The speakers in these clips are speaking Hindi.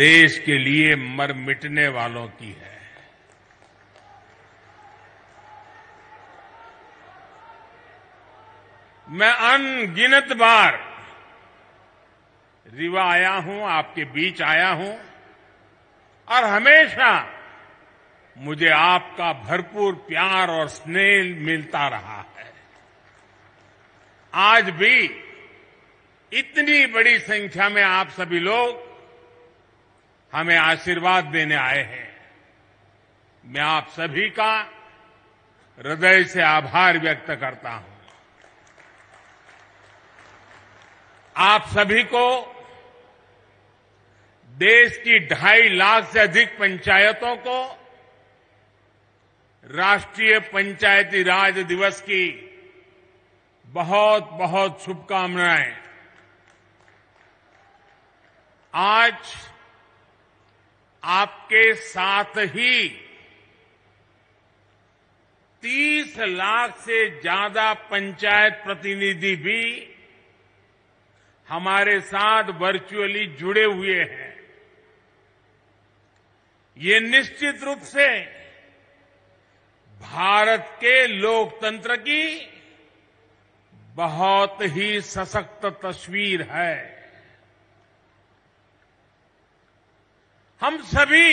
देश के लिए मर मिटने वालों की है। मैं अनगिनत बार रीवा आया हूं, आपके बीच आया हूं और हमेशा मुझे आपका भरपूर प्यार और स्नेह मिलता रहा है। आज भी इतनी बड़ी संख्या में आप सभी लोग हमें आशीर्वाद देने आए हैं। मैं आप सभी का हृदय से आभार व्यक्त करता हूं। आप सभी को देश की 2.5 लाख से अधिक पंचायतों को राष्ट्रीय पंचायती राज दिवस की बहुत बहुत शुभकामनाएं। आज आपके साथ ही 30 लाख से ज्यादा पंचायत प्रतिनिधि भी हमारे साथ वर्चुअली जुड़े हुए हैं। ये निश्चित रूप से भारत के लोकतंत्र की बहुत ही सशक्त तस्वीर है। हम सभी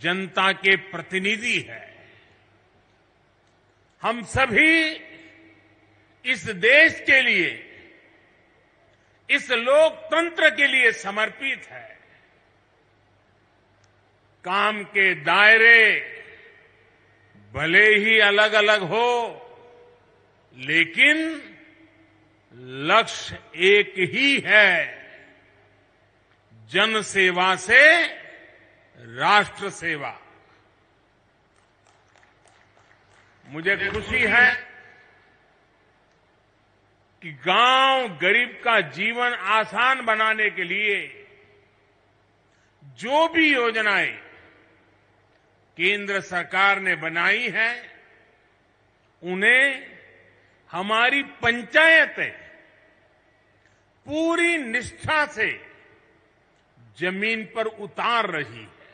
जनता के प्रतिनिधि हैं। हम सभी इस देश के लिए, इस लोकतंत्र के लिए समर्पित हैं। काम के दायरे भले ही अलग अलग हो, लेकिन लक्ष्य एक ही है, जन सेवा से राष्ट्र सेवा। मुझे खुशी है कि गांव गरीब का जीवन आसान बनाने के लिए जो भी योजनाएं केंद्र सरकार ने बनाई हैं, उन्हें हमारी पंचायतें पूरी निष्ठा से जमीन पर उतार रही है।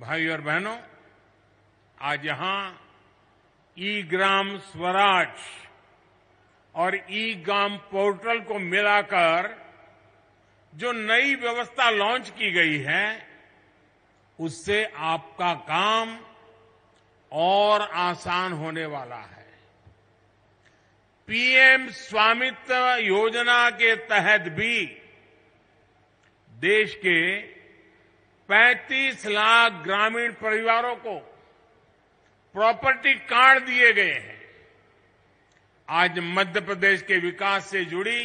भाइयों और बहनों, आज यहां ई ग्राम स्वराज और ई ग्राम पोर्टल को मिलाकर जो नई व्यवस्था लॉन्च की गई है, उससे आपका काम और आसान होने वाला है। पीएम स्वामित्व योजना के तहत भी देश के 35 लाख ग्रामीण परिवारों को प्रॉपर्टी कार्ड दिए गए हैं। आज मध्य प्रदेश के विकास से जुड़ी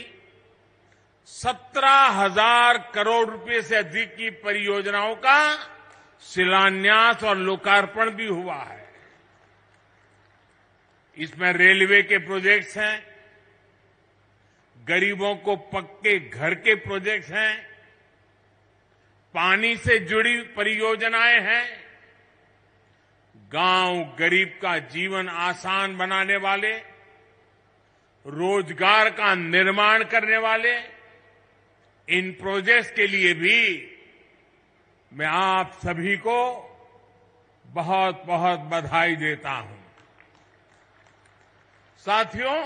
17,000 करोड़ रुपए से अधिक की परियोजनाओं का शिलान्यास और लोकार्पण भी हुआ है। इसमें रेलवे के प्रोजेक्ट्स हैं, गरीबों को पक्के घर के प्रोजेक्ट्स हैं, पानी से जुड़ी परियोजनाएं हैं। गांव गरीब का जीवन आसान बनाने वाले, रोजगार का निर्माण करने वाले इन प्रोजेक्ट्स के लिए भी मैं आप सभी को बहुत बहुत बधाई देता हूं। साथियों,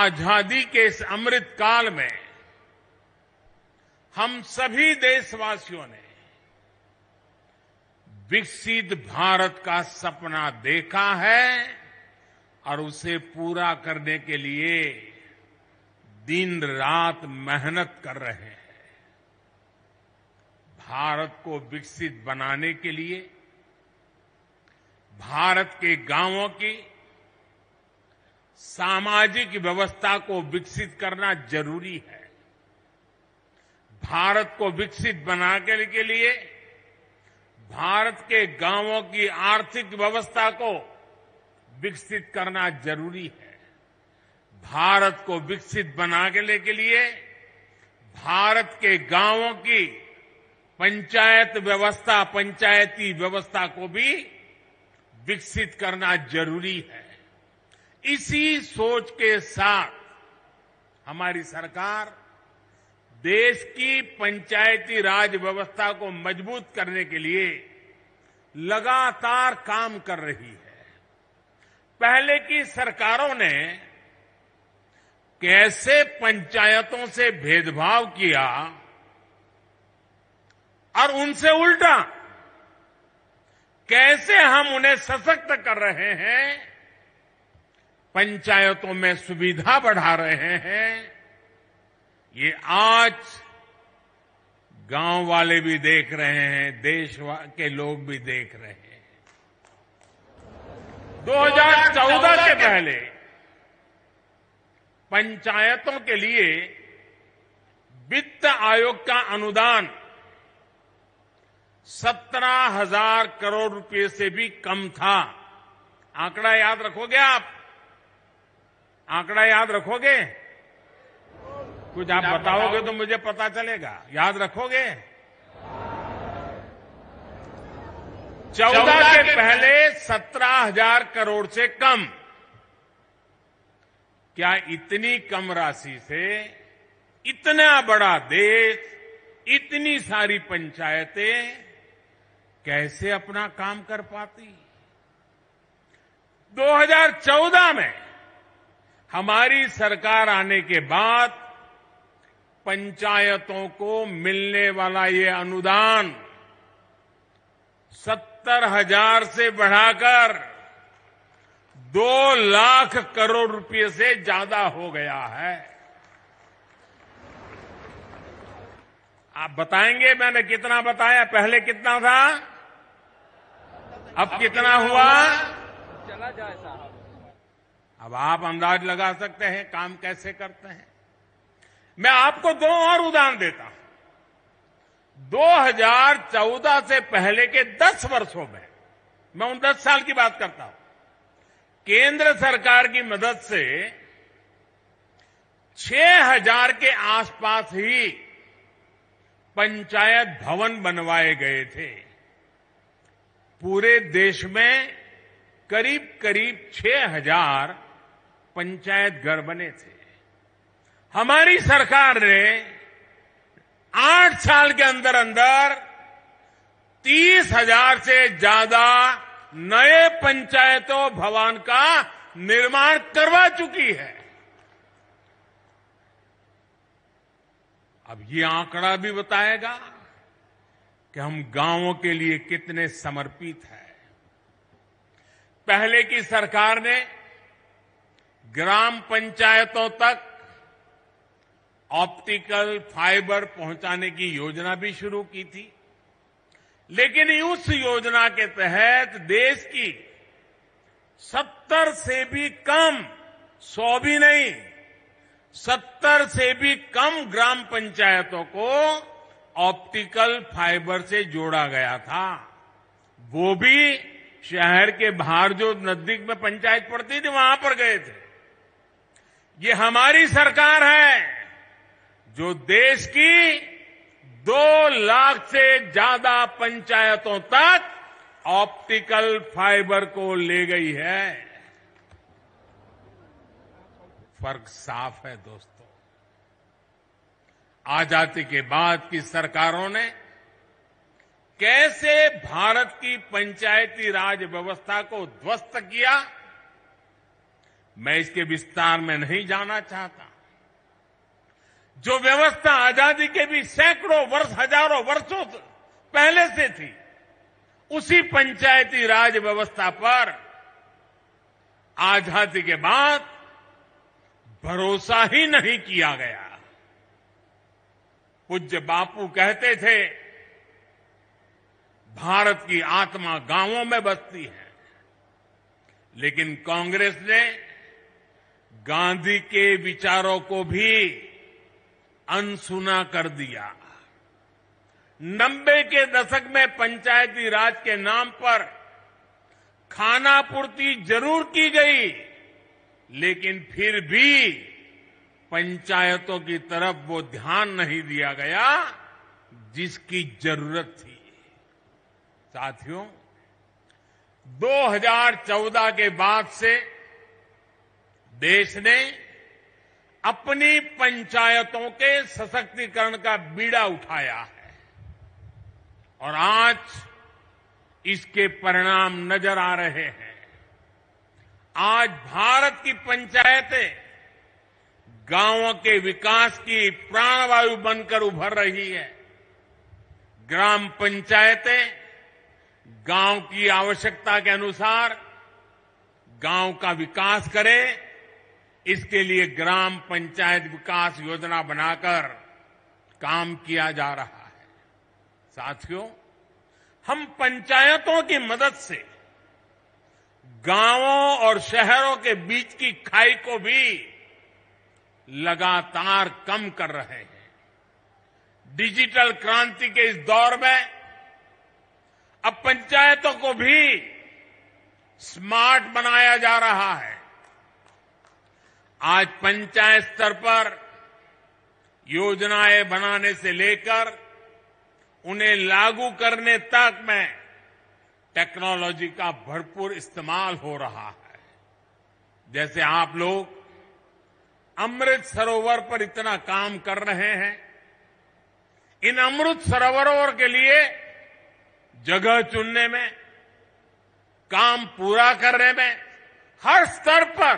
आजादी के इस अमृत काल में हम सभी देशवासियों ने विकसित भारत का सपना देखा है और उसे पूरा करने के लिए दिन रात मेहनत कर रहे हैं। भारत को विकसित बनाने के लिए भारत के गांवों की सामाजिक व्यवस्था को विकसित करना जरूरी है। भारत को विकसित बनाने के लिए भारत के गांवों की आर्थिक व्यवस्था को विकसित करना जरूरी है। भारत को विकसित बनाने के लिए भारत के गांवों की पंचायती व्यवस्था को भी विकसित करना जरूरी है। इसी सोच के साथ हमारी सरकार देश की पंचायती राज व्यवस्था को मजबूत करने के लिए लगातार काम कर रही है। पहले की सरकारों ने कैसे पंचायतों से भेदभाव किया और उनसे उल्टा कैसे हम उन्हें सशक्त कर रहे हैं, पंचायतों में सुविधा बढ़ा रहे हैं, ये आज गांव वाले भी देख रहे हैं, देश के लोग भी देख रहे हैं। 2014 से पहले पंचायतों के लिए वित्त आयोग का अनुदान 17,000 करोड़ रुपए से भी कम था। आंकड़ा याद रखोगे आप? आंकड़ा याद रखोगे? कुछ आप बताओगे तो मुझे पता चलेगा। याद रखोगे? 14 के पहले 17,000 करोड़ से कम। क्या इतनी कम राशि से इतना बड़ा देश, इतनी सारी पंचायतें कैसे अपना काम कर पाती? 2014 में हमारी सरकार आने के बाद पंचायतों को मिलने वाला ये अनुदान 70,000 से बढ़ाकर 2 लाख करोड़ रुपए से ज्यादा हो गया है। आप बताएंगे मैंने कितना बताया? पहले कितना था, अब कितना हुआ? चला जाए साहब, अब आप अंदाज लगा सकते हैं काम कैसे करते हैं। मैं आपको दो और उदाहरण देता हूं। 2014 से पहले के 10 वर्षों में, मैं उन 10 साल की बात करता हूं, केंद्र सरकार की मदद से 6,000 के आसपास ही पंचायत भवन बनवाए गए थे। पूरे देश में करीब करीब 6,000 पंचायत घर बने थे। हमारी सरकार ने 8 साल के अंदर अंदर 30,000 से ज्यादा नए पंचायतों भवन का निर्माण करवा चुकी है। अब ये आंकड़ा भी बताएगा कि हम गांवों के लिए कितने समर्पित हैं। पहले की सरकार ने ग्राम पंचायतों तक ऑप्टिकल फाइबर पहुंचाने की योजना भी शुरू की थी, लेकिन उस योजना के तहत देश की 70 से भी कम, 100 भी नहीं, 70 से भी कम ग्राम पंचायतों को ऑप्टिकल फाइबर से जोड़ा गया था। वो भी शहर के बाहर जो नजदीक में पंचायत पड़ती थी वहां पर गए थे। ये हमारी सरकार है जो देश की 2 लाख से ज्यादा पंचायतों तक ऑप्टिकल फाइबर को ले गई है। फर्क साफ है दोस्तों। आजादी के बाद की सरकारों ने कैसे भारत की पंचायती राज व्यवस्था को ध्वस्त किया, मैं इसके विस्तार में नहीं जाना चाहता। जो व्यवस्था आजादी के भी सैकड़ों वर्ष, हजारों वर्षों पहले से थी, उसी पंचायती राज व्यवस्था पर आजादी के बाद भरोसा ही नहीं किया गया। पूज्य बापू कहते थे, भारत की आत्मा गांवों में बसती है, लेकिन कांग्रेस ने गांधी के विचारों को भी अनसुना कर दिया। 90 के दशक में पंचायती राज के नाम पर खाना पूर्ति जरूर की गई, लेकिन फिर भी पंचायतों की तरफ वो ध्यान नहीं दिया गया जिसकी जरूरत थी। साथियों, 2014 के बाद से देश ने अपनी पंचायतों के सशक्तिकरण का बीड़ा उठाया है और आज इसके परिणाम नजर आ रहे हैं। आज भारत की पंचायतें गांवों के विकास की प्राणवायु बनकर उभर रही है। ग्राम पंचायतें गांव की आवश्यकता के अनुसार गांव का विकास करें, इसके लिए ग्राम पंचायत विकास योजना बनाकर काम किया जा रहा है। साथियों, हम पंचायतों की मदद से गांवों और शहरों के बीच की खाई को भी लगातार कम कर रहे हैं। डिजिटल क्रांति के इस दौर में अब पंचायतों को भी स्मार्ट बनाया जा रहा है। आज पंचायत स्तर पर योजनाएं बनाने से लेकर उन्हें लागू करने तक में टेक्नोलॉजी का भरपूर इस्तेमाल हो रहा है। जैसे आप लोग अमृत सरोवर पर इतना काम कर रहे हैं, इन अमृत सरोवरों के लिए जगह चुनने में, काम पूरा करने में हर स्तर पर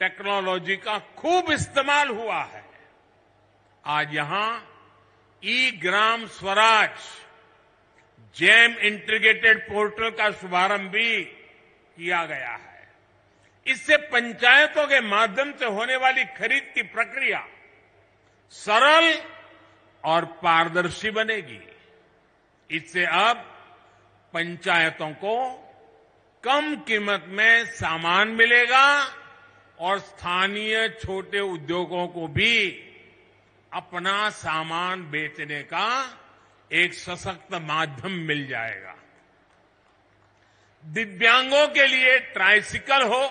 टेक्नोलॉजी का खूब इस्तेमाल हुआ है। आज यहां e Gram Swaraj GeM integrated portal का शुभारंभ भी किया गया है। इससे पंचायतों के माध्यम से होने वाली खरीद की प्रक्रिया सरल और पारदर्शी बनेगी। इससे अब पंचायतों को कम कीमत में सामान मिलेगा और स्थानीय छोटे उद्योगों को भी अपना सामान बेचने का एक सशक्त माध्यम मिल जाएगा। दिव्यांगों के लिए ट्राइसिकल हो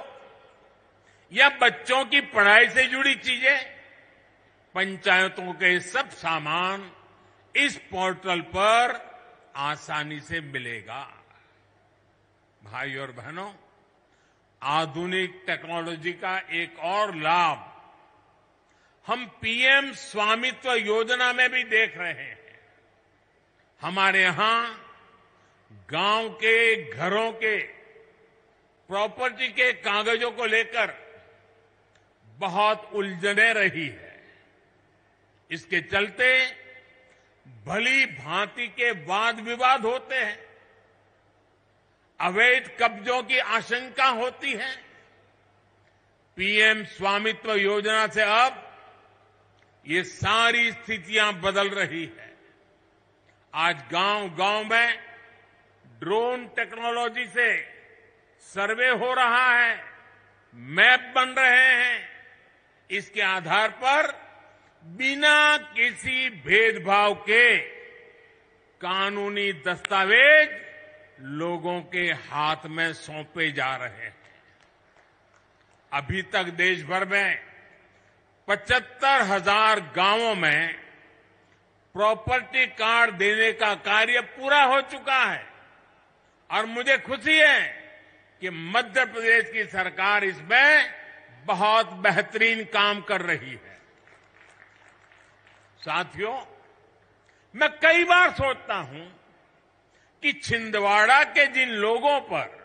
या बच्चों की पढ़ाई से जुड़ी चीजें, पंचायतों के सब सामान इस पोर्टल पर आसानी से मिलेगा। भाई और बहनों, आधुनिक टेक्नोलॉजी का एक और लाभ हम पीएम स्वामित्व योजना में भी देख रहे हैं। हमारे यहां गांव के घरों के प्रॉपर्टी के कागजों को लेकर बहुत उलझने रही है। इसके चलते भली भांति के वाद विवाद होते हैं, अवैध कब्जों की आशंका होती है। पीएम स्वामित्व योजना से अब ये सारी स्थितियां बदल रही है। आज गांव-गांव में ड्रोन टेक्नोलॉजी से सर्वे हो रहा है, मैप बन रहे हैं। इसके आधार पर बिना किसी भेदभाव के कानूनी दस्तावेज लोगों के हाथ में सौंपे जा रहे हैं। अभी तक देश भर में 75,000 गांवों में प्रॉपर्टी कार्ड देने का कार्य पूरा हो चुका है और मुझे खुशी है कि मध्य प्रदेश की सरकार इसमें बहुत बेहतरीन काम कर रही है। साथियों, मैं कई बार सोचता हूं कि छिंदवाड़ा के जिन लोगों पर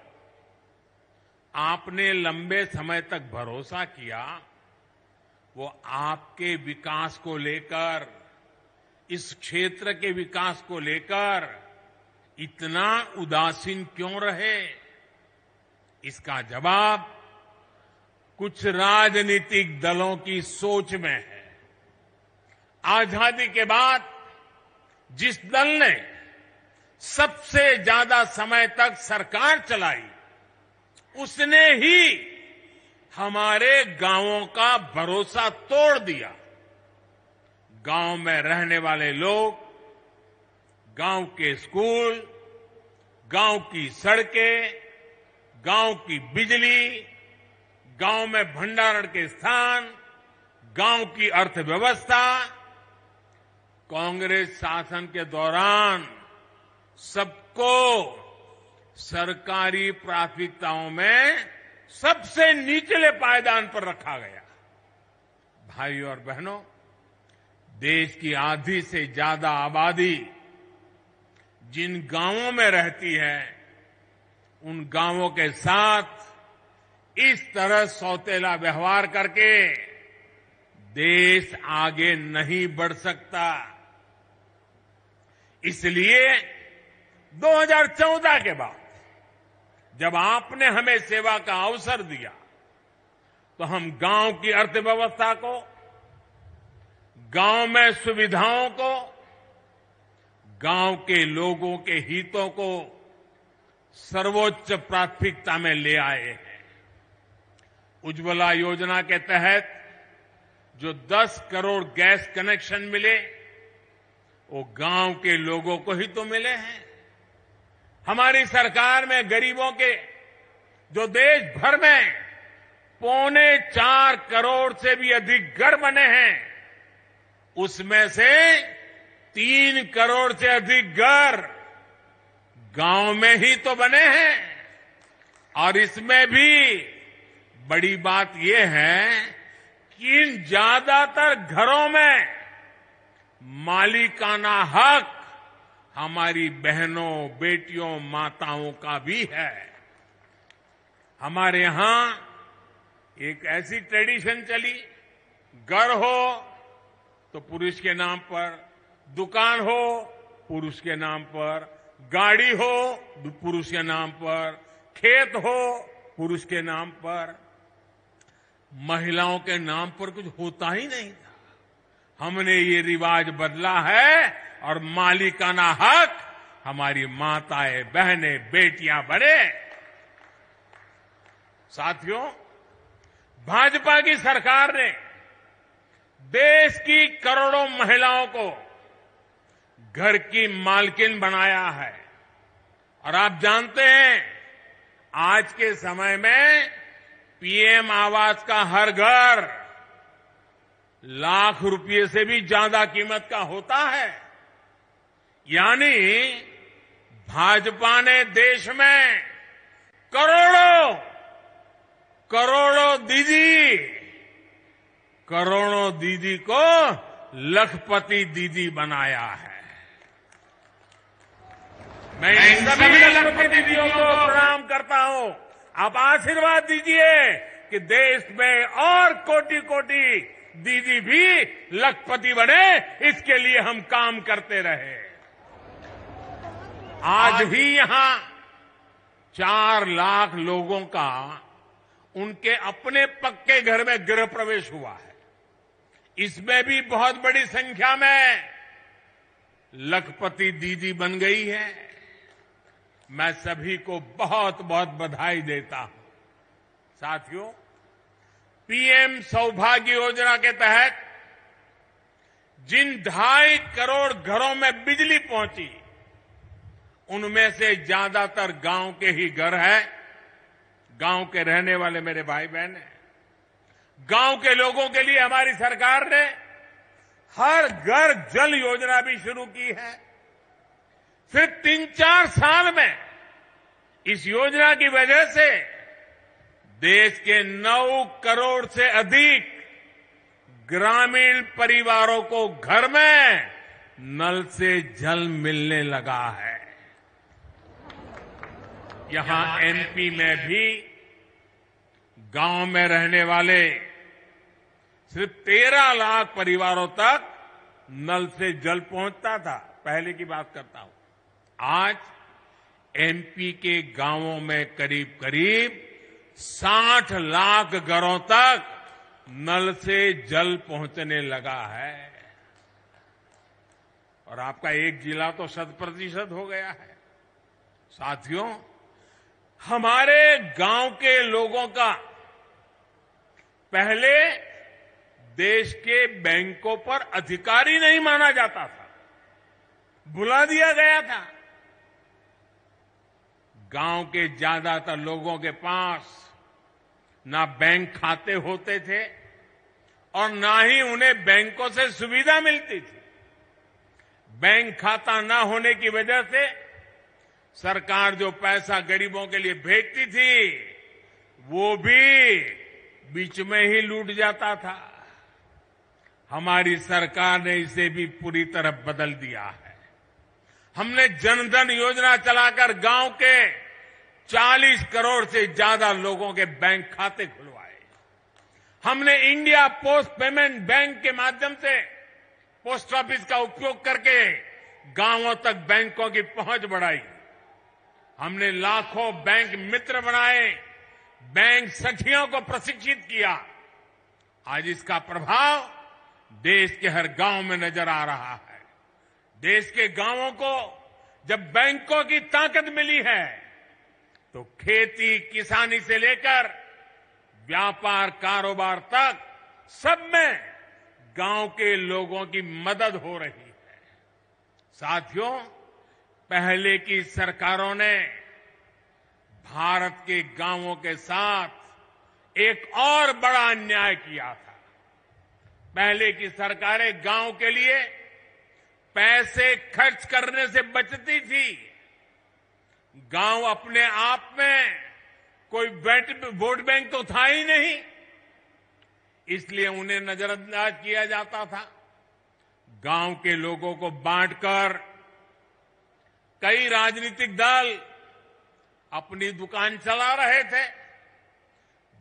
आपने लंबे समय तक भरोसा किया, वो आपके विकास को लेकर, इस क्षेत्र के विकास को लेकर इतना उदासीन क्यों रहे? इसका जवाब कुछ राजनीतिक दलों की सोच में है। आजादी के बाद जिस दल ने सबसे ज्यादा समय तक सरकार चलाई, उसने ही हमारे गांवों का भरोसा तोड़ दिया। गांव में रहने वाले लोग गांव के स्कूल, गांव की सड़कें, गांव की बिजली, गांव में भंडारण के स्थान, गांव की अर्थव्यवस्था कांग्रेस शासन के दौरान सबको सरकारी प्राथमिकताओं में सबसे निचले पायदान पर रखा गया। भाइयों और बहनों, देश की आधी से ज्यादा आबादी जिन गांवों में रहती है, उन गांवों के साथ इस तरह सौतेला व्यवहार करके देश आगे नहीं बढ़ सकता। इसलिए 2014 के बाद जब आपने हमें सेवा का अवसर दिया, तो हम गांव की अर्थव्यवस्था को, गांव में सुविधाओं को, गांव के लोगों के हितों को सर्वोच्च प्राथमिकता में ले आए हैं। उज्ज्वला योजना के तहत जो 10 करोड़ गैस कनेक्शन मिले, वो गांव के लोगों को ही तो मिले हैं। हमारी सरकार में गरीबों के, जो देश भर में 4.25 करोड़ से भी अधिक घर बने हैं, उसमें से 3 करोड़ से अधिक घर गांव में ही तो बने हैं। और इसमें भी बड़ी बात यह है कि इन ज्यादातर घरों में मालिकाना हक हमारी बहनों, बेटियों, माताओं का भी है। हमारे यहां एक ऐसी ट्रेडिशन चली, घर हो तो पुरुष के नाम पर, दुकान हो पुरुष के नाम पर, गाड़ी हो पुरुष के नाम पर, खेत हो पुरुष के नाम पर, महिलाओं के नाम पर कुछ होता ही नहीं था। हमने ये रिवाज बदला है और मालिकाना हक हमारी माताएं, बहनें, बेटियां बने। साथियों, भाजपा की सरकार ने देश की करोड़ों महिलाओं को घर की मालकिन बनाया है। और आप जानते हैं, आज के समय में पीएम आवास का हर घर लाख रुपए से भी ज्यादा कीमत का होता है। यानी भाजपा ने देश में करोड़ों दीदी को लखपति दीदी बनाया है। मैं इन सभी लखपति दीदियों को प्रणाम करता हूं। आप आशीर्वाद दीजिए कि देश में और कोटि-कोटि दीदी भी लखपति बने, इसके लिए हम काम करते रहे। आज ही यहां 4 लाख लोगों का उनके अपने पक्के घर में गृह प्रवेश हुआ है। इसमें भी बहुत बड़ी संख्या में लखपति दीदी बन गई है। मैं सभी को बहुत बहुत बधाई देता हूं। साथियों, पीएम सौभाग्य योजना के तहत जिन 2.5 करोड़ घरों में बिजली पहुंची, उनमें से ज्यादातर गांव के ही घर हैं। गांव के रहने वाले मेरे भाई बहन हैं। गांव के लोगों के लिए हमारी सरकार ने हर घर जल योजना भी शुरू की है। सिर्फ 3-4 साल में इस योजना की वजह से देश के 9 करोड़ से अधिक ग्रामीण परिवारों को घर में नल से जल मिलने लगा है। यहां एमपी में भी गांव में रहने वाले सिर्फ 13 लाख परिवारों तक नल से जल पहुंचता था। पहले की बात करता हूं, आज एमपी के गांवों में करीब करीब 60 लाख घरों तक नल से जल पहुंचने लगा है। और आपका एक जिला तो 100% हो गया है। साथियों, हमारे गांव के लोगों का पहले देश के बैंकों पर अधिकार ही नहीं माना जाता था, भुला दिया गया था। गांव के ज्यादातर लोगों के पास ना बैंक खाते होते थे और ना ही उन्हें बैंकों से सुविधा मिलती थी। बैंक खाता ना होने की वजह से सरकार जो पैसा गरीबों के लिए भेजती थी, वो भी बीच में ही लूट जाता था। हमारी सरकार ने इसे भी पूरी तरह बदल दिया है। हमने जनधन योजना चलाकर गांव के 40 करोड़ से ज्यादा लोगों के बैंक खाते खुलवाए। हमने इंडिया पोस्ट पेमेंट बैंक के माध्यम से पोस्ट ऑफिस का उपयोग करके गांवों तक बैंकों की पहुंच बढ़ाई। हमने लाखों बैंक मित्र बनाए, बैंक सखियों को प्रशिक्षित किया। आज इसका प्रभाव देश के हर गांव में नजर आ रहा है। देश के गांवों को जब बैंकों की ताकत मिली है तो खेती किसानी से लेकर व्यापार कारोबार तक सब में गांव के लोगों की मदद हो रही है। साथियों, पहले की सरकारों ने भारत के गांवों के साथ एक और बड़ा अन्याय किया था। पहले की सरकारें गांव के लिए पैसे खर्च करने से बचती थी। गांव अपने आप में कोई वोट बैंक तो था ही नहीं, इसलिए उन्हें नजरअंदाज किया जाता था। गांव के लोगों को बांटकर कई राजनीतिक दल अपनी दुकान चला रहे थे।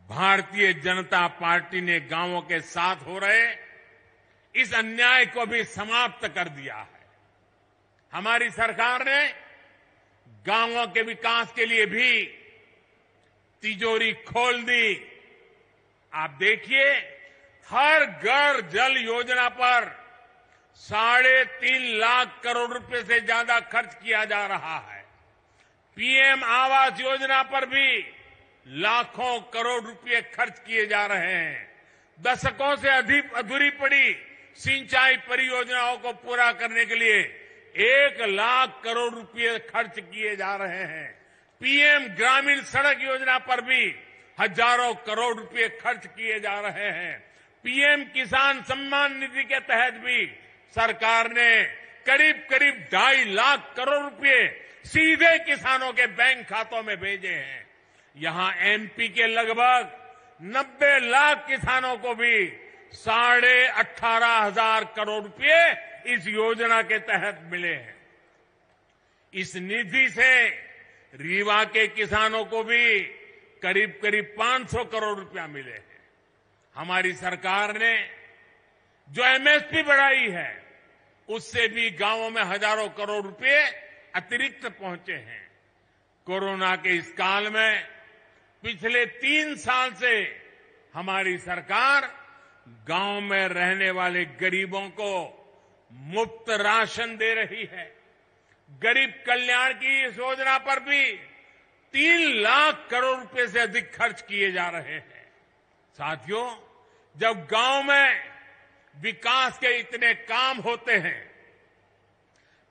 भारतीय जनता पार्टी ने गांवों के साथ हो रहे इस अन्याय को भी समाप्त कर दिया है। हमारी सरकार ने गांवों के विकास के लिए भी तिजोरी खोल दी। आप देखिए, हर घर जल योजना पर 3.5 लाख करोड़ रुपए से ज्यादा खर्च किया जा रहा है। पीएम आवास योजना पर भी लाखों करोड़ रुपए खर्च किए जा रहे हैं। दशकों से अधिक अधूरी पड़ी सिंचाई परियोजनाओं को पूरा करने के लिए 1 लाख करोड़ रुपए खर्च किए जा रहे हैं। पीएम ग्रामीण सड़क योजना पर भी हजारों करोड़ रुपए खर्च किए जा रहे हैं। पीएम किसान सम्मान निधि के तहत भी सरकार ने करीब करीब 2.5 लाख करोड़ रुपए सीधे किसानों के बैंक खातों में भेजे हैं। यहां एमपी के लगभग 90 लाख किसानों को भी 18,500 करोड़ रुपए इस योजना के तहत मिले हैं। इस निधि से रीवा के किसानों को भी करीब करीब 500 करोड़ रुपया मिले हैं। हमारी सरकार ने जो एमएसपी बढ़ाई है उससे भी गांवों में हजारों करोड़ रुपए अतिरिक्त पहुंचे हैं। कोरोना के इस काल में पिछले 3 साल से हमारी सरकार गांव में रहने वाले गरीबों को मुफ्त राशन दे रही है। गरीब कल्याण की इस योजना पर भी 3 लाख करोड़ रुपए से अधिक खर्च किए जा रहे हैं। साथियों, जब गांव में विकास के इतने काम होते हैं,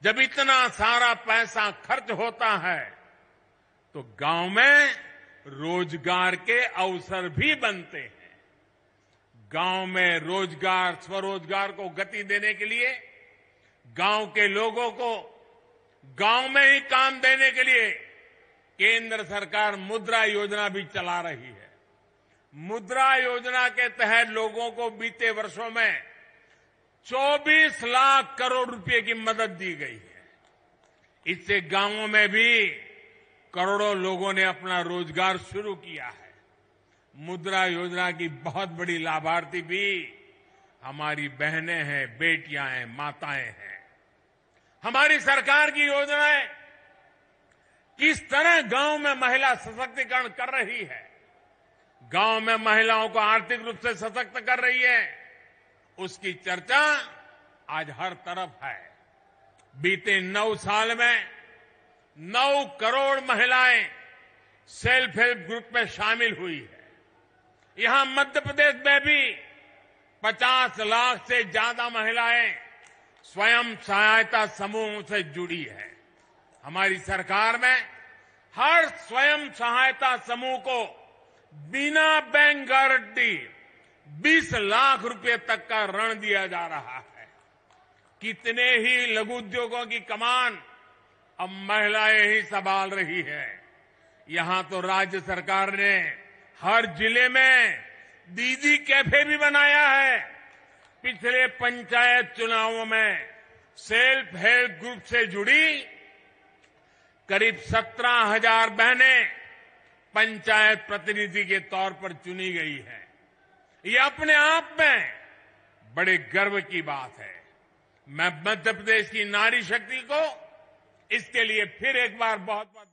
जब इतना सारा पैसा खर्च होता है, तो गांव में रोजगार के अवसर भी बनते हैं। गांव में रोजगार स्वरोजगार को गति देने के लिए, गांव के लोगों को गांव में ही काम देने के लिए केंद्र सरकार मुद्रा योजना भी चला रही है। मुद्रा योजना के तहत लोगों को बीते वर्षों में 24 लाख करोड़ रुपए की मदद दी गई है। इससे गांवों में भी करोड़ों लोगों ने अपना रोजगार शुरू किया है। मुद्रा योजना की बहुत बड़ी लाभार्थी भी हमारी बहनें हैं, बेटियां हैं, माताएं हैं। हमारी सरकार की योजनाएं किस तरह गांव में महिला सशक्तिकरण कर रही है, गांव में महिलाओं को आर्थिक रूप से सशक्त कर रही है, उसकी चर्चा आज हर तरफ है। बीते 9 साल में 9 करोड़ महिलाएं सेल्फ हेल्प ग्रुप में शामिल हुई है। यहां मध्य प्रदेश में भी 50 लाख से ज्यादा महिलाएं स्वयं सहायता समूहों से जुड़ी है। हमारी सरकार में हर स्वयं सहायता समूह को बिना बैंक गारंटी 20 लाख रुपए तक का ऋण दिया जा रहा है। कितने ही लघु उद्योगों की कमान अब महिलाएं ही संभाल रही है। यहां तो राज्य सरकार ने हर जिले में दीदी कैफे भी बनाया है। पिछले पंचायत चुनावों में सेल्फ हेल्प ग्रुप से जुड़ी करीब 17,000 बहनें पंचायत प्रतिनिधि के तौर पर चुनी गई है। ये अपने आप में बड़े गर्व की बात है। मैं मध्य प्रदेश की नारी शक्ति को इसके लिए फिर एक बार बहुत बहुत